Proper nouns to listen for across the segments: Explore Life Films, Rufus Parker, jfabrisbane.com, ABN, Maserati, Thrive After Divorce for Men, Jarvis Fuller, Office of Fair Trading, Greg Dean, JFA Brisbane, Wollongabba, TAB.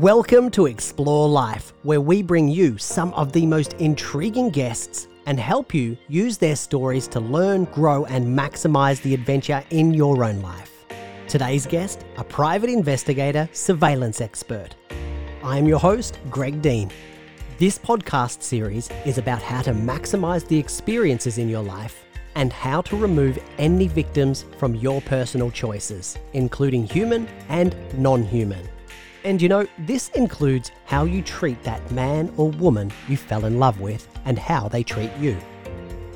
Welcome to Explore Life, where we bring you some of the most intriguing guests and help you use their stories to learn, grow, and maximize the adventure in your own life. Today's guest, a private investigator, surveillance expert. I am your host, Greg Dean. This podcast series is about how to maximize the experiences in your life and how to remove any victims from your personal choices, including human and non-human. And you know, this includes how you treat that man or woman you fell in love with and how they treat you.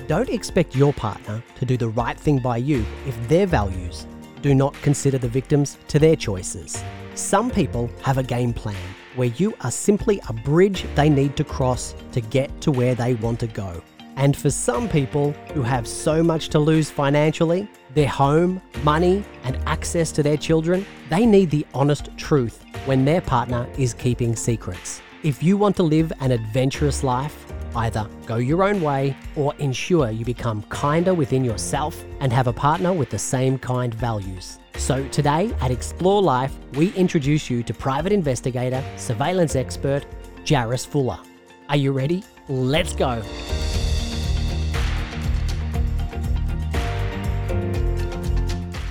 Don't expect your partner to do the right thing by you if their values do not consider the victims to their choices. Some people have a game plan where you are simply a bridge they need to cross to get to where they want to go. And for some people who have so much to lose financially, their home, money, and access to their children, they need the honest truth when their partner is keeping secrets. If you want to live an adventurous life, either go your own way or ensure you become kinder within yourself and have a partner with the same kind values. So today at Explore Life, we introduce you to private investigator, surveillance expert, Jarvis Fuller. Are you ready? Let's go.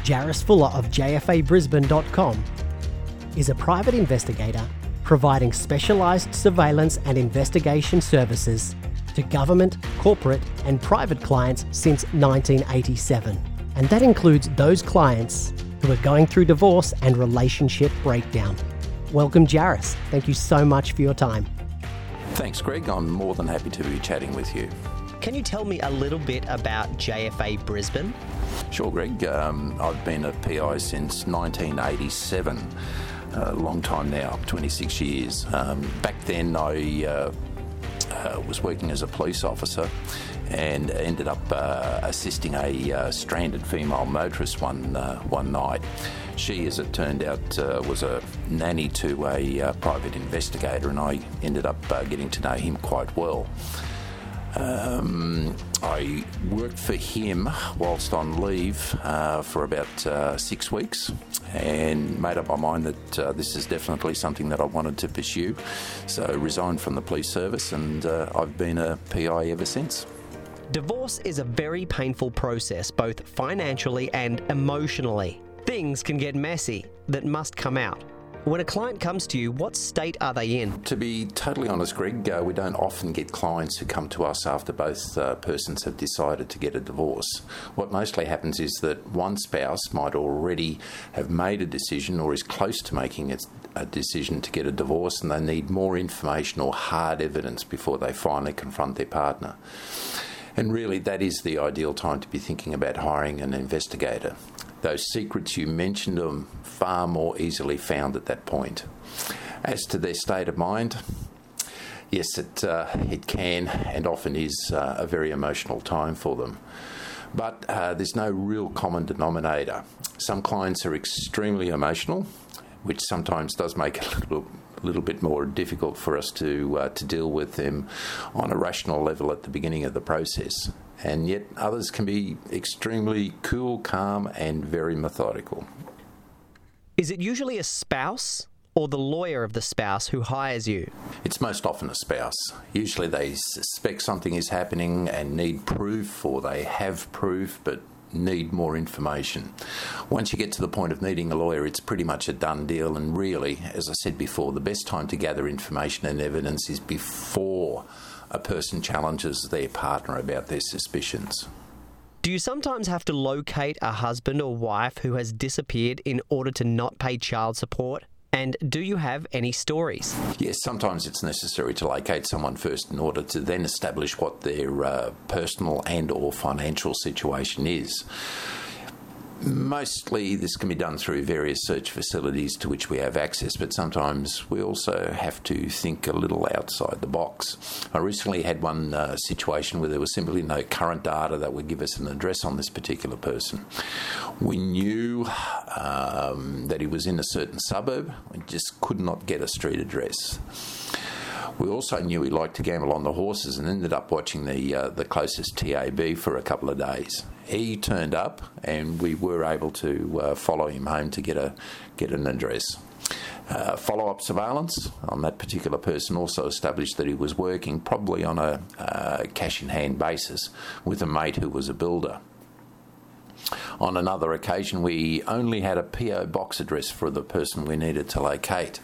Jarvis Fuller of jfabrisbane.com is a private investigator providing specialised surveillance and investigation services to government, corporate and private clients since 1987. And that includes those clients who are going through divorce and relationship breakdown. Welcome, Jarvis. Thank you so much for your time. Thanks, Greg. I'm more than happy to be chatting with you. Can you tell me a little bit about JFA Brisbane? Sure, Greg. I've been a PI since 1987, a long time now, 26 years. Back then I was working as a police officer and ended up assisting a stranded female motorist one night. She, as it turned out, was a nanny to a private investigator, and I ended up getting to know him quite well. I worked for him whilst on leave for about 6 weeks and made up my mind that this is definitely something that I wanted to pursue. So I resigned from the police service, and I've been a PI ever since. Divorce is a very painful process, both financially and emotionally. Things can get messy that must come out. When a client comes to you, what state are they in? To be totally honest, Greg, we don't often get clients who come to us after both persons have decided to get a divorce. What mostly happens is that one spouse might already have made a decision or is close to making a decision to get a divorce, and they need more information or hard evidence before they finally confront their partner. And really, that is the ideal time to be thinking about hiring an investigator. Those secrets you mentioned are far more easily found at that point. As to their state of mind, yes, it can and often is a very emotional time for them. But there's no real common denominator. Some clients are extremely emotional, which sometimes does make it a little bit more difficult for us to deal with them on a rational level at the beginning of the process. And yet others can be extremely cool, calm, and very methodical. Is it usually a spouse or the lawyer of the spouse who hires you? It's most often a spouse. Usually they suspect something is happening and need proof, or they have proof but need more information. Once you get to the point of needing a lawyer, it's pretty much a done deal, and really, as I said before, the best time to gather information and evidence is before a person challenges their partner about their suspicions. Do you sometimes have to locate a husband or wife who has disappeared in order to not pay child support? And do you have any stories? Yes, sometimes it's necessary to locate someone first in order to then establish what their personal and or financial situation is. Mostly this can be done through various search facilities to which we have access, but sometimes we also have to think a little outside the box. I recently had one situation where there was simply no current data that would give us an address on this particular person. We knew that he was in a certain suburb. We just could not get a street address. We also knew he liked to gamble on the horses and ended up watching the closest TAB for a couple of days. He turned up and we were able to follow him home to get an address. Follow-up surveillance on that particular person also established that he was working probably on a cash-in-hand basis with a mate who was a builder. On another occasion, we only had a PO box address for the person we needed to locate.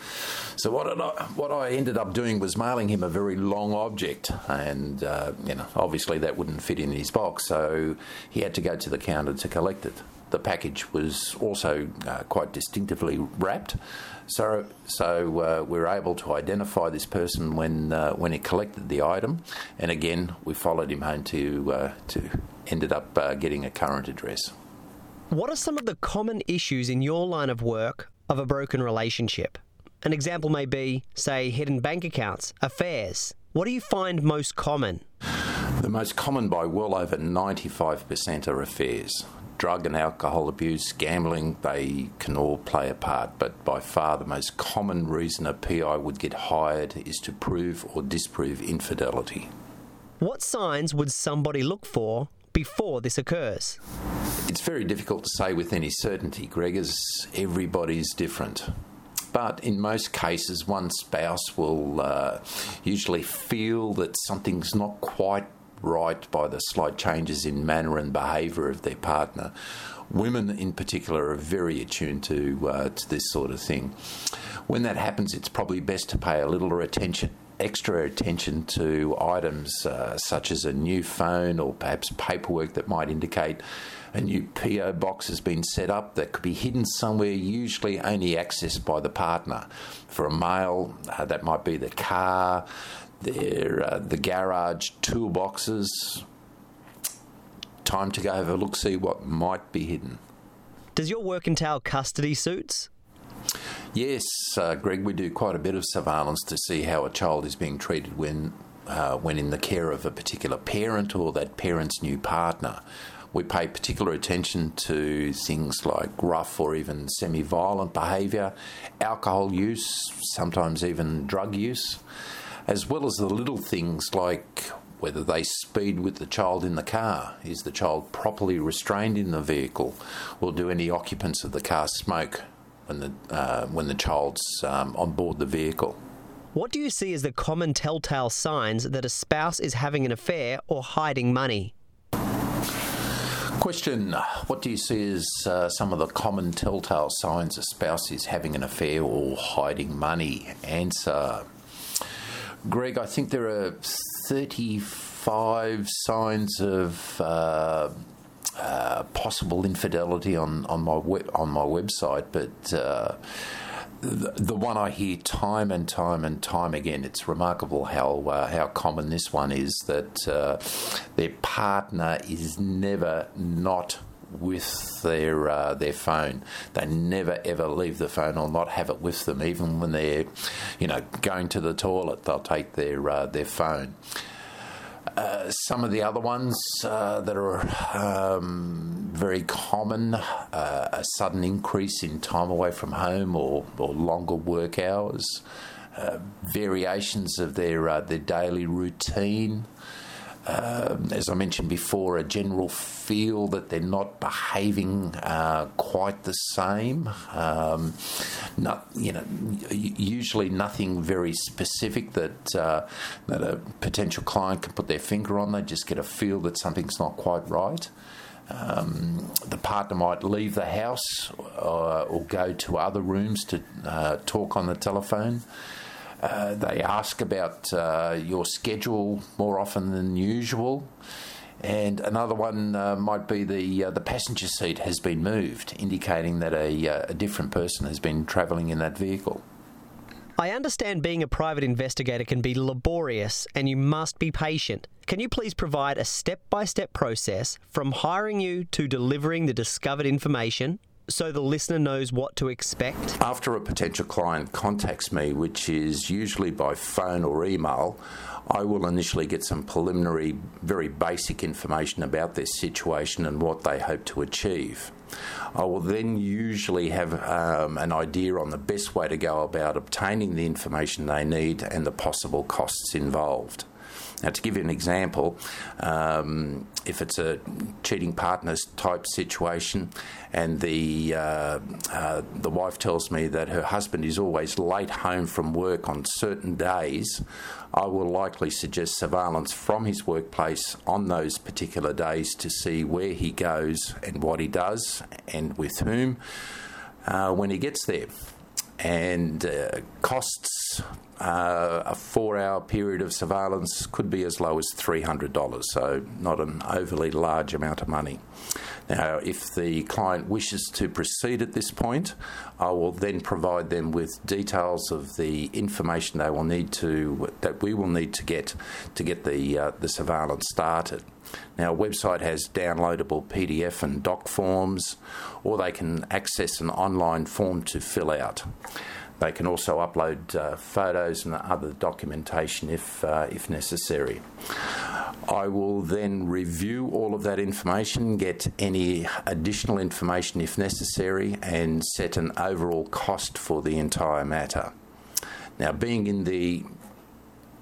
So what I ended up doing was mailing him a very long object, and obviously that wouldn't fit in his box, so he had to go to the counter to collect it. The package was also quite distinctively wrapped, so we were able to identify this person when he collected the item, and again we followed him home to ended up getting a current address. What are some of the common issues in your line of work of a broken relationship? An example may be, say, hidden bank accounts, affairs. What do you find most common? The most common by well over 95% are affairs. Drug and alcohol abuse, gambling, they can all play a part, but by far the most common reason a PI would get hired is to prove or disprove infidelity. What signs would somebody look for before this occurs? It's very difficult to say with any certainty, Greg, as everybody's different. But in most cases, one spouse will usually feel that something's not quite right by the slight changes in manner and behaviour of their partner. Women in particular are very attuned to this sort of thing. When that happens, it's probably best to pay a little extra attention to items such as a new phone or perhaps paperwork that might indicate a new PO box has been set up that could be hidden somewhere, usually only accessed by the partner. For a male, that might be the car, the garage, toolboxes. Time to go have a look, see what might be hidden. Does your work entail custody suits? Yes, Greg, we do quite a bit of surveillance to see how a child is being treated when in the care of a particular parent or that parent's new partner. We pay particular attention to things like rough or even semi-violent behaviour, alcohol use, sometimes even drug use, as well as the little things like whether they speed with the child in the car. Is the child properly restrained in the vehicle? Or do any occupants of the car smoke when the child's on board the vehicle? What do you see as the common telltale signs that a spouse is having an affair or hiding money? Question: what do you see as some of the common telltale signs a spouse is having an affair or hiding money? Answer: Greg, I think there are 35 signs of possible infidelity on my website, but the one I hear time and time again. It's remarkable how common this one is, that their partner is never not with their phone. They never ever leave the phone or not have it with them. Even when they're going to the toilet, they'll take their phone. Some of the other ones that are very common, a sudden increase in time away from home or longer work hours, variations of their daily routine. As I mentioned before, a general feel that they're not behaving quite the same. Usually nothing very specific that a potential client can put their finger on. They just get a feel that something's not quite right. The partner might leave the house or go to other rooms to talk on the telephone. They ask about your schedule more often than usual. And another one might be the passenger seat has been moved, indicating that a different person has been travelling in that vehicle. I understand being a private investigator can be laborious and you must be patient. Can you please provide a step-by-step process from hiring you to delivering the discovered information, so the listener knows what to expect? After a potential client contacts me, which is usually by phone or email, I will initially get some preliminary, very basic information about their situation and what they hope to achieve. I will then usually have an idea on the best way to go about obtaining the information they need and the possible costs involved. Now, to give you an example, if it's a cheating partners type situation and the wife tells me that her husband is always late home from work on certain days, I will likely suggest surveillance from his workplace on those particular days to see where he goes and what he does and with whom when he gets there. And costs, a 4-hour period of surveillance could be as low as $300, so not an overly large amount of money. Now, if the client wishes to proceed at this point, I will then provide them with details of the information they will need to, that we will need to get the surveillance started. Now, our website has downloadable PDF and doc forms, or they can access an online form to fill out. They can also upload photos and other documentation if necessary. I will then review all of that information, get any additional information if necessary, and set an overall cost for the entire matter. Now, being in the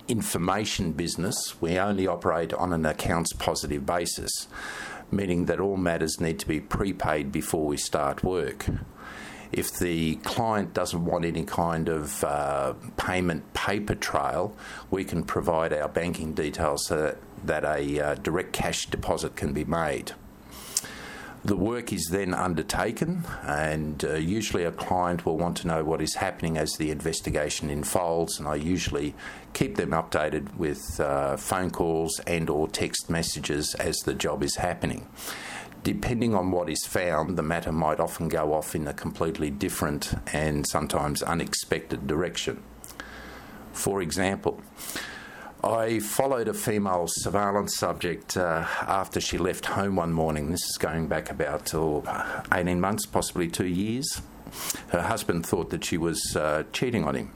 information business, we only operate on an accounts positive basis, meaning that all matters need to be prepaid before we start work. If the client doesn't want any kind of payment paper trail, we can provide our banking details so that a direct cash deposit can be made. The work is then undertaken, and usually a client will want to know what is happening as the investigation unfolds, and I usually keep them updated with phone calls and or text messages as the job is happening. Depending on what is found, the matter might often go off in a completely different and sometimes unexpected direction. For example, I followed a female surveillance subject after she left home one morning. This is going back about 18 months, possibly 2 years. Her husband thought that she was cheating on him.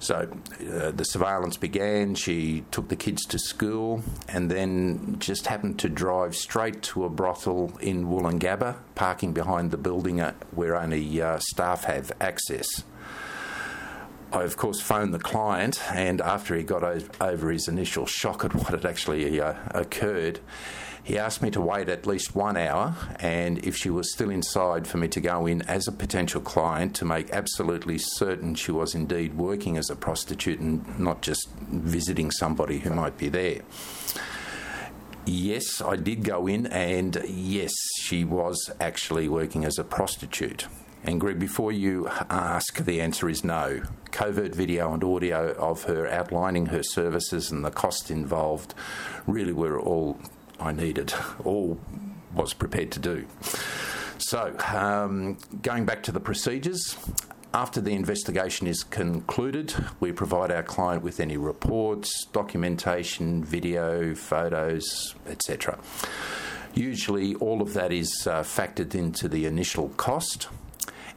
So the surveillance began. She took the kids to school and then just happened to drive straight to a brothel in Wollongabba, parking behind the building where only staff have access. I, of course, phoned the client, and after he got over his initial shock at what had actually occurred, he asked me to wait at least 1 hour, and if she was still inside, for me to go in as a potential client to make absolutely certain she was indeed working as a prostitute and not just visiting somebody who might be there. Yes, I did go in, and yes, she was actually working as a prostitute. And Greg, before you ask, the answer is no. Covert video and audio of her outlining her services and the cost involved really were all I needed, all was prepared to do. So, going back to the procedures, after the investigation is concluded, we provide our client with any reports, documentation, video, photos, etc. Usually all of that is factored into the initial cost.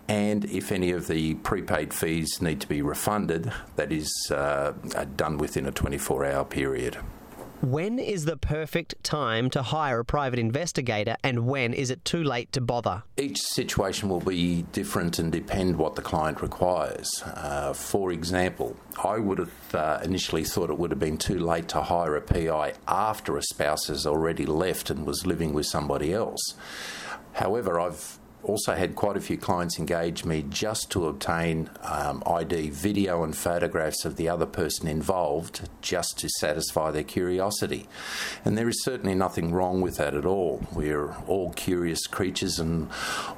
And if any of the prepaid fees need to be refunded, that is done within a 24-hour period. When is the perfect time to hire a private investigator, and when is it too late to bother? Each situation will be different and depend what the client requires. For example, I would have initially thought it would have been too late to hire a PI after a spouse has already left and was living with somebody else. However, I've also had quite a few clients engage me just to obtain ID, video and photographs of the other person involved, just to satisfy their curiosity. And there is certainly nothing wrong with that at all. We're all curious creatures, and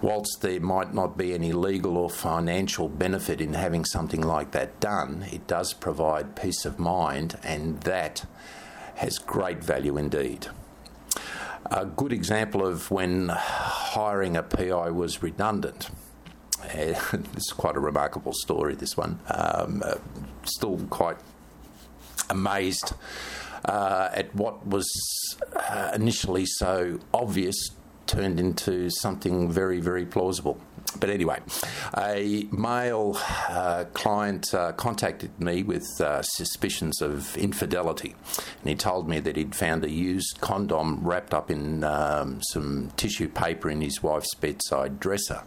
whilst there might not be any legal or financial benefit in having something like that done, it does provide peace of mind, and that has great value indeed. A good example of when hiring a PI was redundant. It's quite a remarkable story, this one. Still quite amazed at what was initially so obvious turned into something very, very plausible. But anyway, a male client contacted me with suspicions of infidelity, and he told me that he'd found a used condom wrapped up in some tissue paper in his wife's bedside dresser.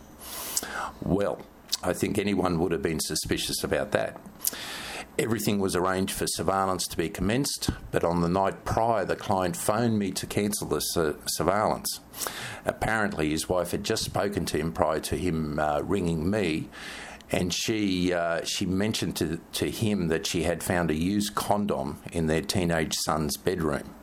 Well, I think anyone would have been suspicious about that. Everything was arranged for surveillance to be commenced, but on the night prior, the client phoned me to cancel the surveillance. Apparently, his wife had just spoken to him prior to him ringing me, and she mentioned to him that she had found a used condom in their teenage son's bedroom.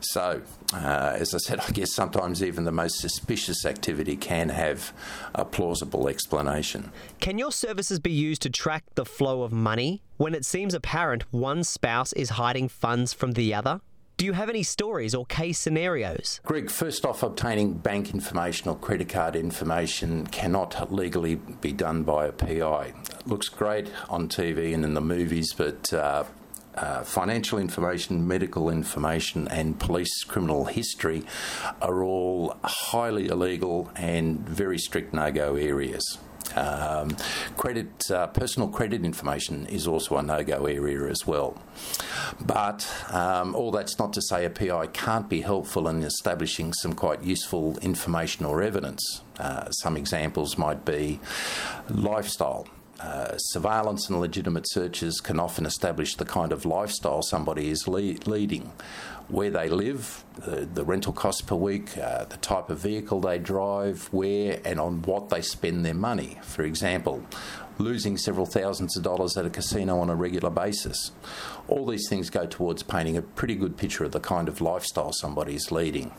So, as I said, I guess sometimes even the most suspicious activity can have a plausible explanation. Can your services be used to track the flow of money when it seems apparent one spouse is hiding funds from the other? Do you have any stories or case scenarios? Greg, first off, obtaining bank information or credit card information cannot legally be done by a PI. It looks great on TV and in the movies, but financial information, medical information and police criminal history are all highly illegal and very strict no-go areas. Personal credit information is also a no-go area as well. But all that's not to say a PI can't be helpful in establishing some quite useful information or evidence. Some examples might be lifestyle. Surveillance and legitimate searches can often establish the kind of lifestyle somebody is leading, where they live, the rental costs per week, the type of vehicle they drive, where and on what they spend their money. For example, losing several thousands of dollars at a casino on a regular basis. All these things go towards painting a pretty good picture of the kind of lifestyle somebody is leading.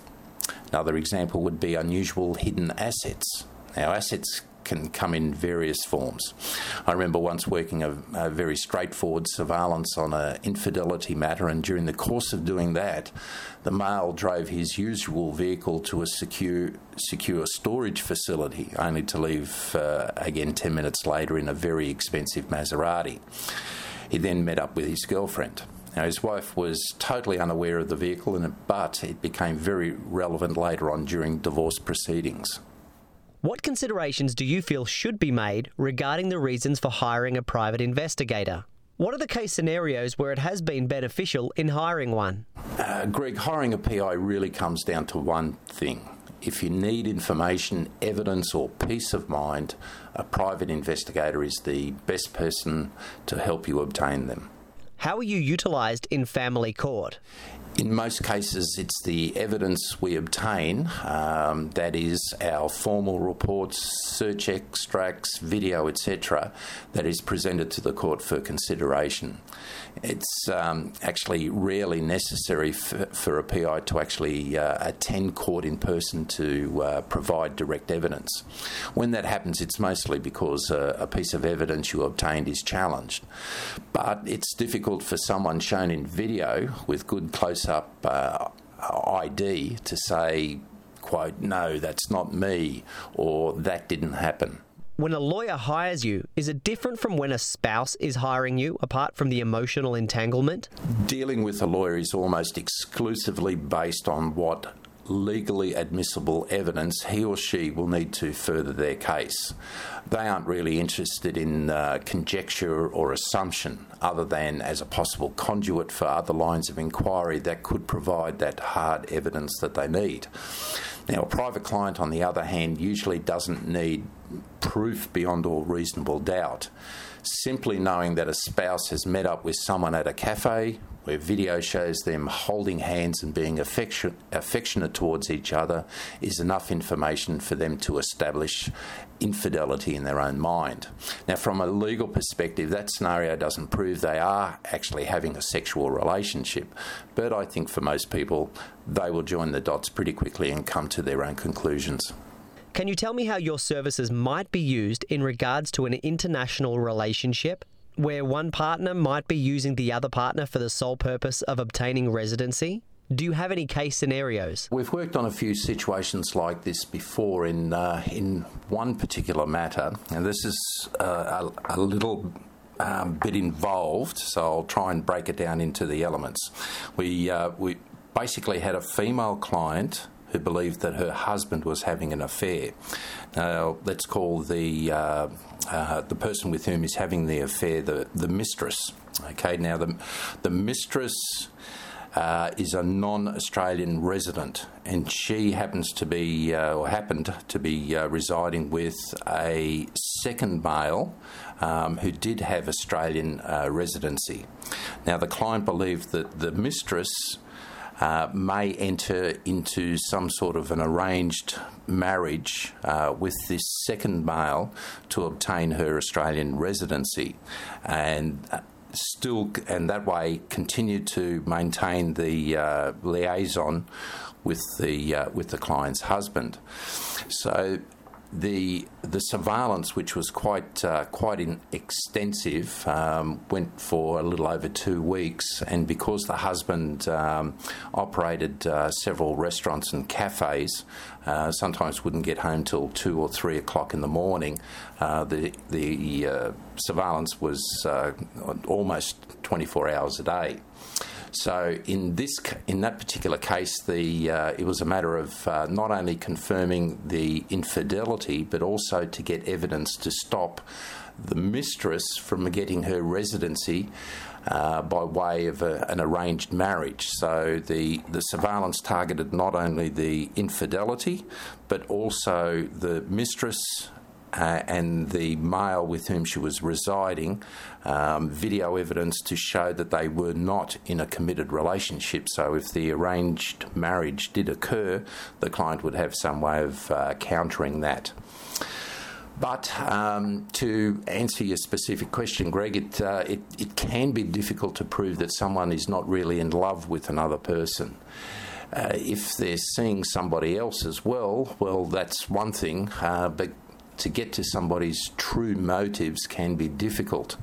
Another example would be unusual hidden assets. Now, assets can come in various forms. I remember once working a very straightforward surveillance on an infidelity matter, and during the course of doing that, the male drove his usual vehicle to a secure storage facility, only to leave again 10 minutes later in a very expensive Maserati. He then met up with his girlfriend. Now, his wife was totally unaware of the vehicle, but it became very relevant later on during divorce proceedings. What considerations do you feel should be made regarding the reasons for hiring a private investigator? What are the case scenarios where it has been beneficial in hiring one? Greg, hiring a PI really comes down to one thing. If you need information, evidence or peace of mind, a private investigator is the best person to help you obtain them. How are you utilised in family court? In most cases, it's the evidence we obtain, that is our formal reports, search extracts, video, etc., that is presented to the court for consideration. It's actually rarely necessary for a PI to actually attend court in person to provide direct evidence. When that happens, it's mostly because a piece of evidence you obtained is challenged. But it's difficult for someone shown in video with good close up ID to say, quote, no, that's not me, or that didn't happen. When a lawyer hires you, is it different from when a spouse is hiring you, apart from the emotional entanglement? Dealing with a lawyer is almost exclusively based on what legally admissible evidence he or she will need to further their case. They aren't really interested in conjecture or assumption, other than as a possible conduit for other lines of inquiry that could provide that hard evidence that they need. Now, a private client, on the other hand, usually doesn't need proof beyond all reasonable doubt. Simply knowing that a spouse has met up with someone at a cafe where video shows them holding hands and being affectionate towards each other is enough information for them to establish infidelity in their own mind. Now, from a legal perspective, that scenario doesn't prove they are actually having a sexual relationship, but I think for most people, they will join the dots pretty quickly and come to their own conclusions. Can you tell me how your services might be used in regards to an international relationship, where one partner might be using the other partner for the sole purpose of obtaining residency? Do you have any case scenarios? We've worked on a few situations like this before in one particular matter, and this is a little bit involved, so I'll try and break it down into the elements. We basically had a female client who believed that her husband was having an affair. Now, let's call the person with whom he's having the affair the mistress. Okay, now the mistress is a non-Australian resident, and she happened to be residing with a second male who did have Australian residency. Now, the client believed that the mistress may enter into some sort of an arranged marriage with this second male to obtain her Australian residency, and that way continue to maintain the liaison with the client's husband. So the surveillance, which was quite extensive, went for a little over 2 weeks, and because the husband operated several restaurants and cafes, sometimes wouldn't get home till 2 or 3 o'clock in the morning, the surveillance was almost 24 hours a day. So in that particular case, it was a matter of not only confirming the infidelity, but also to get evidence to stop the mistress from getting her residency by way of an arranged marriage. So the surveillance targeted not only the infidelity, but also the mistress and the male with whom she was residing, video evidence to show that they were not in a committed relationship. So if the arranged marriage did occur, the client would have some way of countering that. But to answer your specific question, Greg, it can be difficult to prove that someone is not really in love with another person. If they're seeing somebody else as well, that's one thing, but to get to somebody's true motives can be difficult.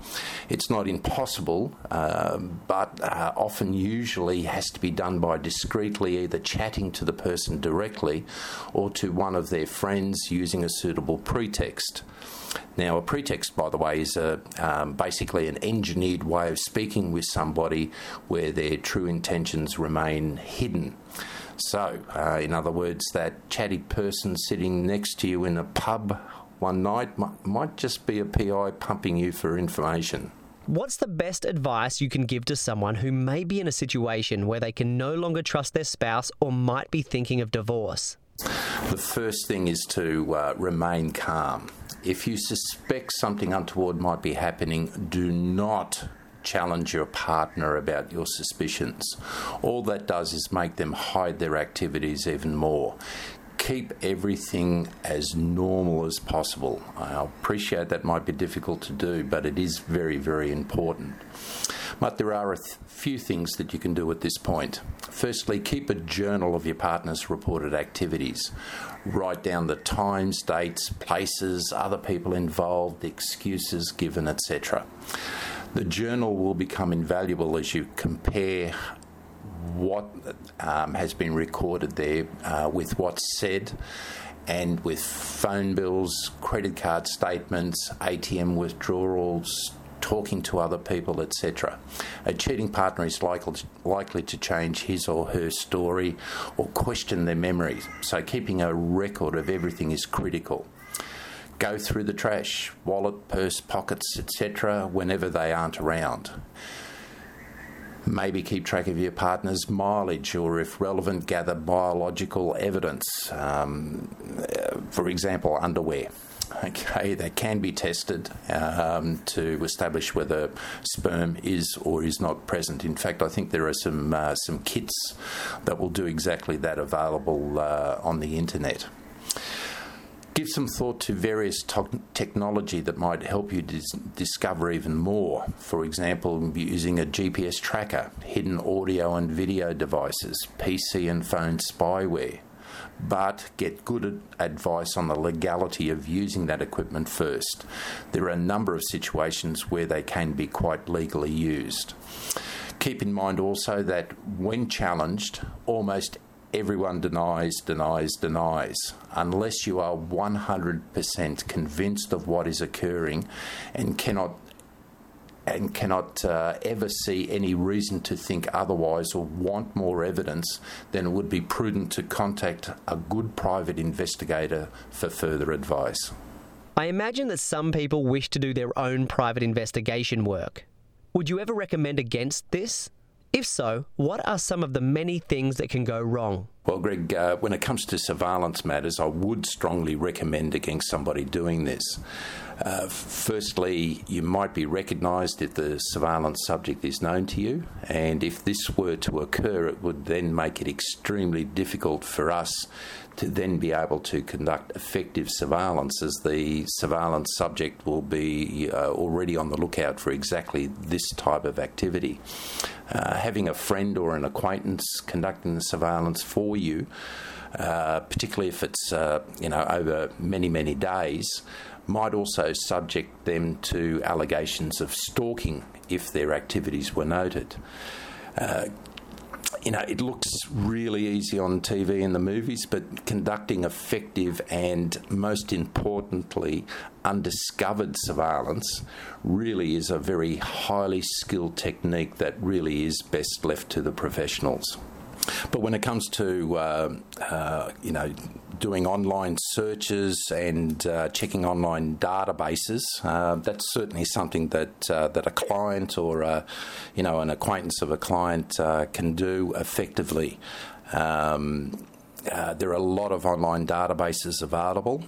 It's not impossible, but often usually has to be done by discreetly either chatting to the person directly or to one of their friends using a suitable pretext. Now, a pretext, by the way, is basically an engineered way of speaking with somebody where their true intentions remain hidden. So, in other words, that chatty person sitting next to you in a pub one night might just be a PI pumping you for information. What's the best advice you can give to someone who may be in a situation where they can no longer trust their spouse or might be thinking of divorce? The first thing is to remain calm. If you suspect something untoward might be happening, do not challenge your partner about your suspicions. All that does is make them hide their activities even more. Keep everything as normal as possible. I appreciate that might be difficult to do, but it is very, very important. But there are a few things that you can do at this point. Firstly, keep a journal of your partner's reported activities. Write down the times, dates, places, other people involved, excuses given, etc. The journal will become invaluable as you compare what has been recorded there with what's said, and with phone bills, credit card statements, ATM withdrawals, talking to other people, etc. A cheating partner is likely to change his or her story or question their memories, so keeping a record of everything is critical. Go through the trash, wallet, purse, pockets, etc. whenever they aren't around. Maybe keep track of your partner's mileage, or if relevant, gather biological evidence, for example, underwear. Okay, that can be tested to establish whether sperm is or is not present. In fact, I think there are some kits that will do exactly that available on the internet. Give some thought to various technology that might help you discover even more. For example, using a GPS tracker, hidden audio and video devices, PC and phone spyware. But get good advice on the legality of using that equipment first. There are a number of situations where they can be quite legally used. Keep in mind also that when challenged, almost everyone denies, unless you are 100% convinced of what is occurring and cannot ever see any reason to think otherwise or want more evidence, then it would be prudent to contact a good private investigator for further advice. I imagine that some people wish to do their own private investigation work. Would you ever recommend against this? If so, what are some of the many things that can go wrong? Well, Greg, when it comes to surveillance matters, I would strongly recommend against somebody doing this. Firstly, you might be recognised if the surveillance subject is known to you, and if this were to occur, it would then make it extremely difficult for us to then be able to conduct effective surveillance, as the surveillance subject will be already on the lookout for exactly this type of activity. Having a friend or an acquaintance conducting the surveillance for you, particularly if it's over many, many days, might also subject them to allegations of stalking if their activities were noted. It looks really easy on TV and the movies, but conducting effective and, most importantly, undiscovered surveillance really is a very highly skilled technique that really is best left to the professionals. But when it comes to, doing online searches and checking online databases, that's certainly something that that a client or an acquaintance of a client can do effectively. There are a lot of online databases available.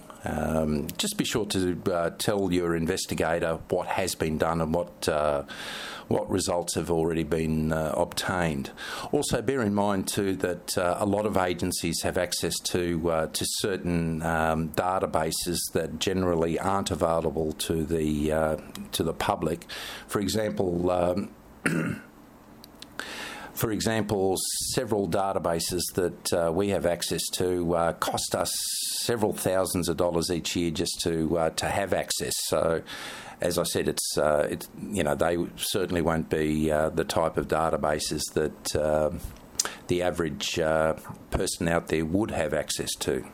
Just be sure to tell your investigator what has been done and what results have already been obtained. Also, bear in mind too that a lot of agencies have access to certain databases that generally aren't available to the public. For example. For example, several databases that we have access to cost us several thousands of dollars each year just to have access. So, as I said, it's they certainly won't be the type of databases that the average person out there would have access to.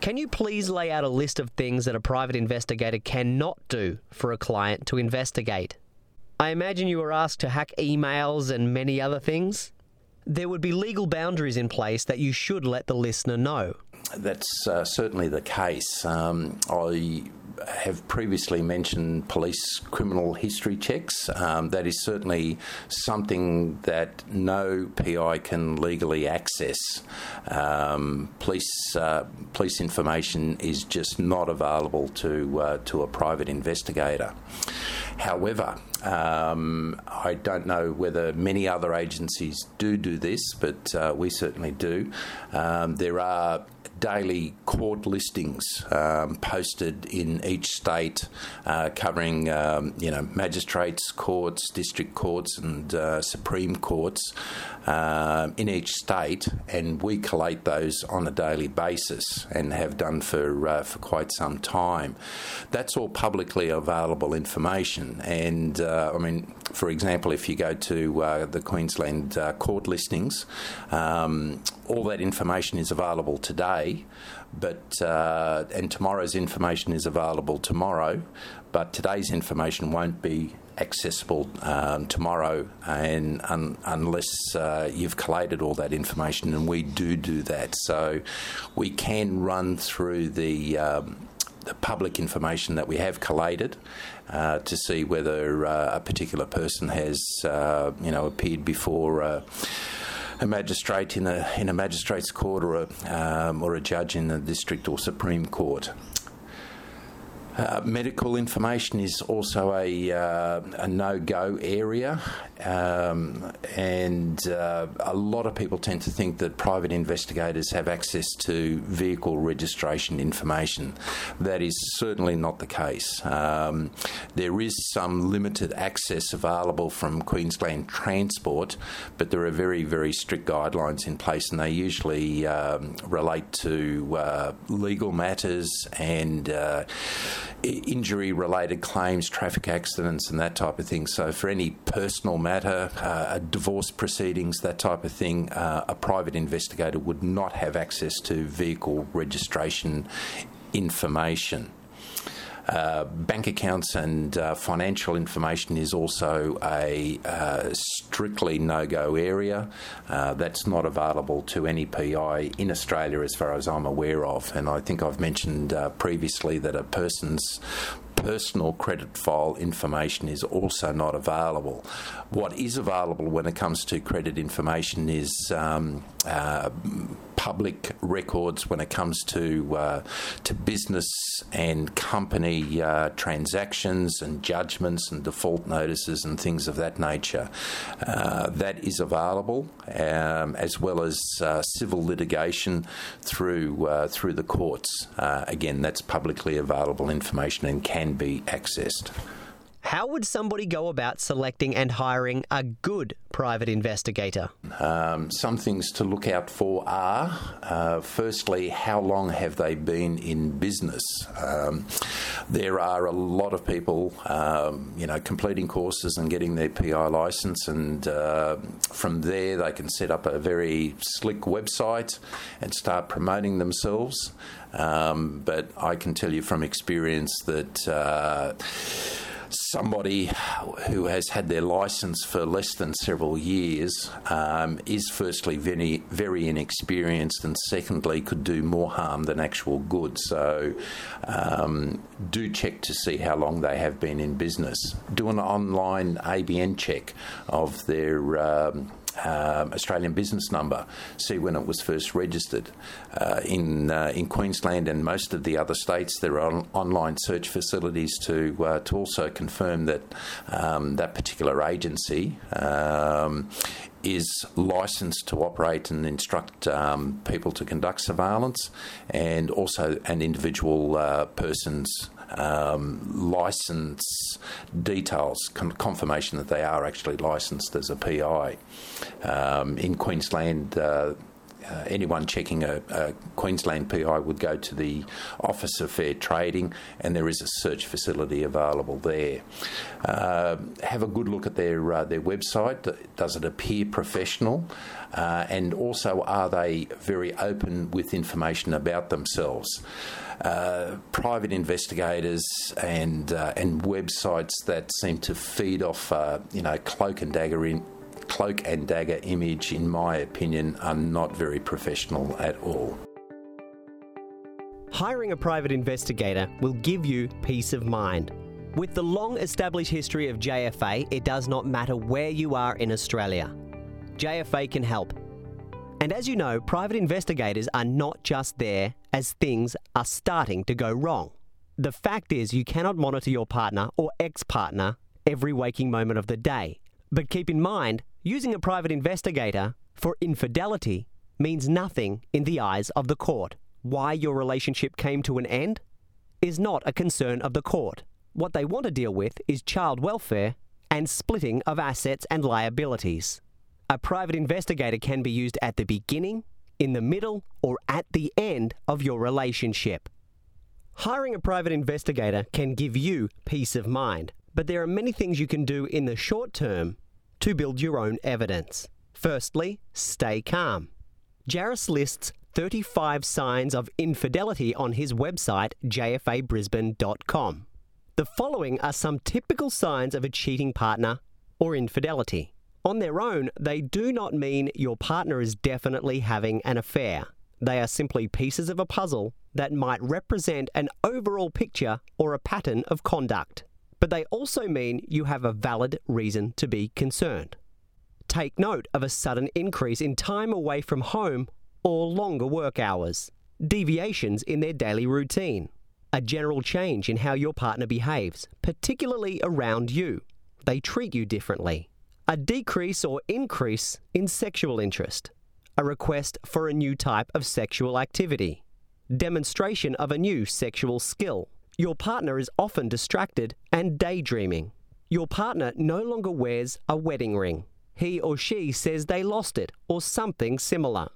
Can you please lay out a list of things that a private investigator cannot do for a client to investigate? I imagine you were asked to hack emails and many other things. There would be legal boundaries in place that you should let the listener know. That's certainly the case. I have previously mentioned police criminal history checks. That is certainly something that no PI can legally access. Police information is just not available to a private investigator. However, I don't know whether many other agencies do this, but we certainly do. There are daily court listings posted in each state covering magistrates' courts, district courts and Supreme Courts in each state, and we collate those on a daily basis and have done for quite some time. That's all publicly available information, and for example, if you go to the Queensland court listings, all that information is available today. But and tomorrow's information is available tomorrow, but today's information won't be accessible tomorrow, and unless you've collated all that information, and we do that. So we can run through the public information that we have collated to see whether a particular person has appeared before a magistrate in a magistrate's court or a judge in the district or Supreme Court. Medical information is also a no-go area, and a lot of people tend to think that private investigators have access to vehicle registration information. That is certainly not the case. There is some limited access available from Queensland Transport, but there are very, very strict guidelines in place, and they usually relate to legal matters and injury-related claims, traffic accidents and that type of thing. So for any personal matter, divorce proceedings, that type of thing, a private investigator would not have access to vehicle registration information. Bank accounts and financial information is also a strictly no-go area. That's not available to any PI in Australia as far as I'm aware of. And I think I've mentioned previously that a person's personal credit file information is also not available. What is available when it comes to credit information is public records when it comes to business and company transactions and judgments and default notices and things of that nature. That is available, as well as civil litigation through the courts. Again, that's publicly available information and can be accessed. How would somebody go about selecting and hiring a good private investigator? Some things to look out for are, firstly, how long have they been in business? There are a lot of people, completing courses and getting their PI licence, and from there they can set up a very slick website and start promoting themselves. But I can tell you from experience that somebody who has had their licence for less than several years is firstly very, very inexperienced, and secondly could do more harm than actual good. So do check to see how long they have been in business. Do an online ABN check of their Australian business number, see when it was first registered. In Queensland and most of the other states, there are online search facilities to also confirm that that particular agency is licensed to operate and instruct people to conduct surveillance, and also an individual person's license details, confirmation that they are actually licensed as a PI. In Queensland, anyone checking a Queensland PI would go to the Office of Fair Trading, and there is a search facility available there. Have a good look at their website. Does it appear professional? And also, are they very open with information about themselves? Private investigators and websites that seem to feed off cloak and dagger image, in my opinion, are not very professional at all. Hiring a private investigator will give you peace of mind. With the long-established history of JFA, it does not matter where you are in Australia. JFA can help. And as you know, private investigators are not just there as things are starting to go wrong. The fact is, you cannot monitor your partner or ex-partner every waking moment of the day. But keep in mind, using a private investigator for infidelity means nothing in the eyes of the court. Why your relationship came to an end is not a concern of the court. What they want to deal with is child welfare and splitting of assets and liabilities. A private investigator can be used at the beginning, in the middle, or at the end of your relationship. Hiring a private investigator can give you peace of mind, but there are many things you can do in the short term to build your own evidence. Firstly, stay calm. Jarvis lists 35 signs of infidelity on his website, jfabrisbane.com. The following are some typical signs of a cheating partner or infidelity. On their own, they do not mean your partner is definitely having an affair. They are simply pieces of a puzzle that might represent an overall picture or a pattern of conduct. But they also mean you have a valid reason to be concerned. Take note of a sudden increase in time away from home or longer work hours, deviations in their daily routine, a general change in how your partner behaves, particularly around you. They treat you differently. A decrease or increase in sexual interest, a request for a new type of sexual activity, demonstration of a new sexual skill. Your partner is often distracted and daydreaming. Your partner no longer wears a wedding ring. He or she says they lost it or something similar.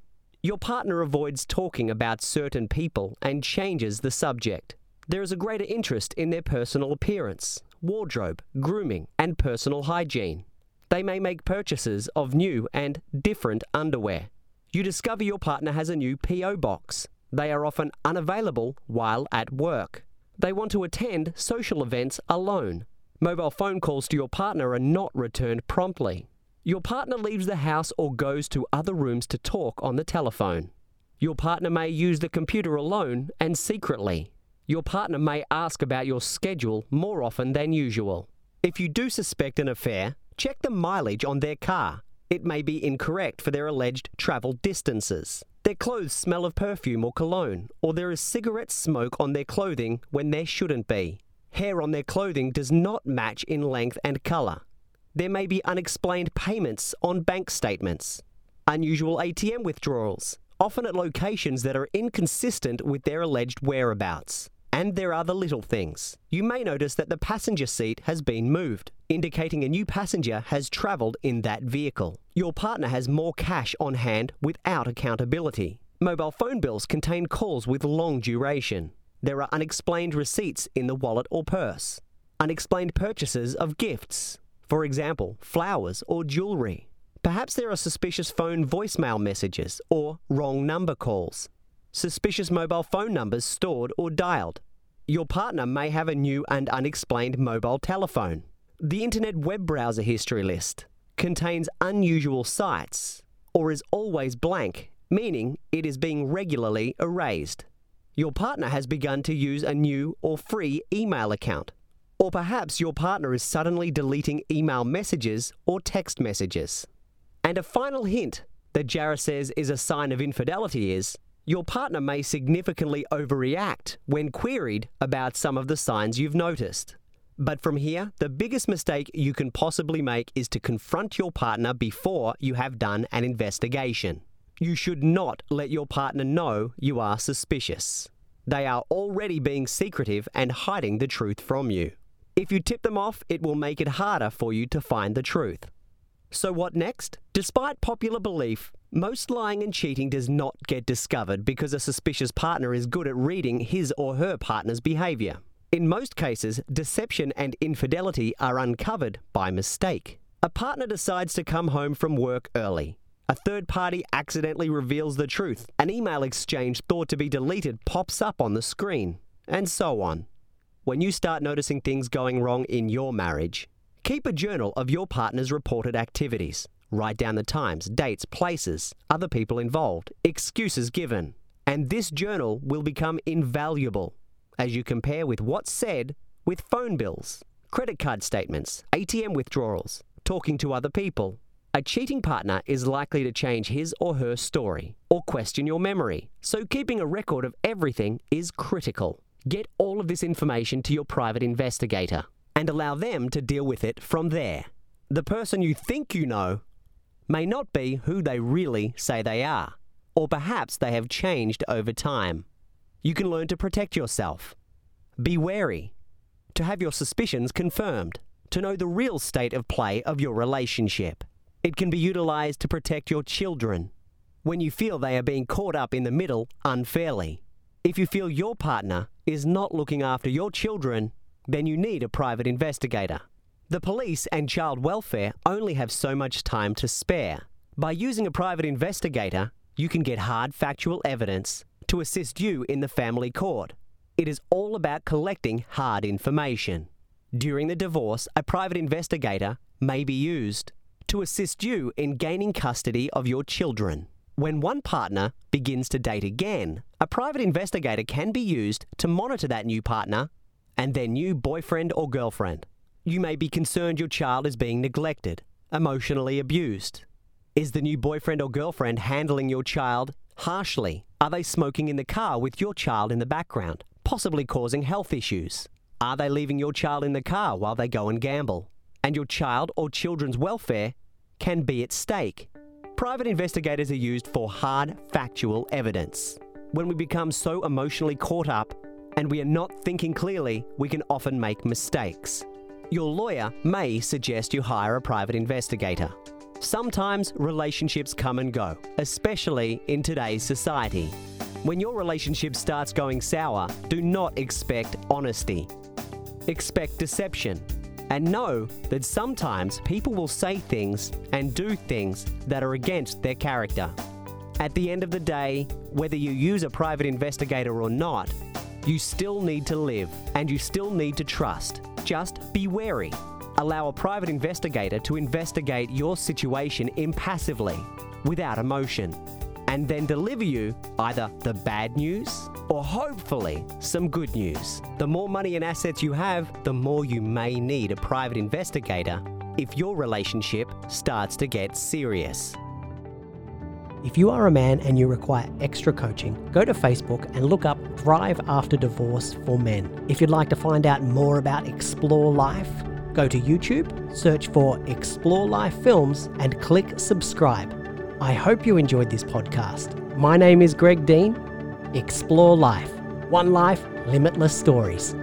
Your partner avoids talking about certain people and changes the subject. There is a greater interest in their personal appearance, wardrobe, grooming, and personal hygiene. They may make purchases of new and different underwear. You discover your partner has a new PO box. They are often unavailable while at work. They want to attend social events alone. Mobile phone calls to your partner are not returned promptly. Your partner leaves the house or goes to other rooms to talk on the telephone. Your partner may use the computer alone and secretly. Your partner may ask about your schedule more often than usual. If you do suspect an affair, check the mileage on their car. It may be incorrect for their alleged travel distances. Their clothes smell of perfume or cologne, or there is cigarette smoke on their clothing when there shouldn't be. Hair on their clothing does not match in length and colour. There may be unexplained payments on bank statements. Unusual ATM withdrawals, often at locations that are inconsistent with their alleged whereabouts. And there are the little things. You may notice that the passenger seat has been moved, indicating a new passenger has travelled in that vehicle. Your partner has more cash on hand without accountability. Mobile phone bills contain calls with long duration. There are unexplained receipts in the wallet or purse. Unexplained purchases of gifts, for example, flowers or jewellery. Perhaps there are suspicious phone voicemail messages or wrong number calls. Suspicious mobile phone numbers stored or dialed. Your partner may have a new and unexplained mobile telephone. The internet web browser history list contains unusual sites or is always blank, meaning it is being regularly erased. Your partner has begun to use a new or free email account. Or perhaps your partner is suddenly deleting email messages or text messages. And a final hint that Jarvis says is a sign of infidelity is your partner may significantly overreact when queried about some of the signs you've noticed. But from here, the biggest mistake you can possibly make is to confront your partner before you have done an investigation. You should not let your partner know you are suspicious. They are already being secretive and hiding the truth from you. If you tip them off, it will make it harder for you to find the truth. So what next? Despite popular belief, most lying and cheating does not get discovered because a suspicious partner is good at reading his or her partner's behavior. In most cases, deception and infidelity are uncovered by mistake. A partner decides to come home from work early. A third party accidentally reveals the truth. An email exchange thought to be deleted pops up on the screen, and so on. When you start noticing things going wrong in your marriage, keep a journal of your partner's reported activities. Write down the times, dates, places, other people involved, excuses given. And this journal will become invaluable as you compare with what's said with phone bills, credit card statements, ATM withdrawals, talking to other people. A cheating partner is likely to change his or her story or question your memory. So keeping a record of everything is critical. Get all of this information to your private investigator and allow them to deal with it from there. The person you think you know may not be who they really say they are, or perhaps they have changed over time. You can learn to protect yourself. Be wary. To have your suspicions confirmed. To know the real state of play of your relationship. It can be utilized to protect your children when you feel they are being caught up in the middle unfairly. If you feel your partner is not looking after your children, then you need a private investigator. The police and child welfare only have so much time to spare. By using a private investigator, you can get hard factual evidence to assist you in the family court. It is all about collecting hard information. During the divorce, a private investigator may be used to assist you in gaining custody of your children. When one partner begins to date again, a private investigator can be used to monitor that new partner and their new boyfriend or girlfriend. You may be concerned your child is being neglected, emotionally abused. Is the new boyfriend or girlfriend handling your child harshly? Are they smoking in the car with your child in the background, possibly causing health issues? Are they leaving your child in the car while they go and gamble? And your child or children's welfare can be at stake. Private investigators are used for hard, factual evidence. When we become so emotionally caught up and we are not thinking clearly, we can often make mistakes. Your lawyer may suggest you hire a private investigator. Sometimes relationships come and go, especially in today's society. When your relationship starts going sour, do not expect honesty. Expect deception. And know that sometimes people will say things and do things that are against their character. At the end of the day, whether you use a private investigator or not, you still need to live and you still need to trust. Just be wary. Allow a private investigator to investigate your situation impassively, without emotion. and then deliver you either the bad news or hopefully some good news. The more money and assets you have, the more you may need a private investigator if your relationship starts to get serious. If you are a man and you require extra coaching, go to Facebook and look up Thrive After Divorce for Men. If you'd like to find out more about Explore Life, go to YouTube, search for Explore Life Films and click subscribe. I hope you enjoyed this podcast. My name is Greg Dean. Explore Life. One life, limitless stories.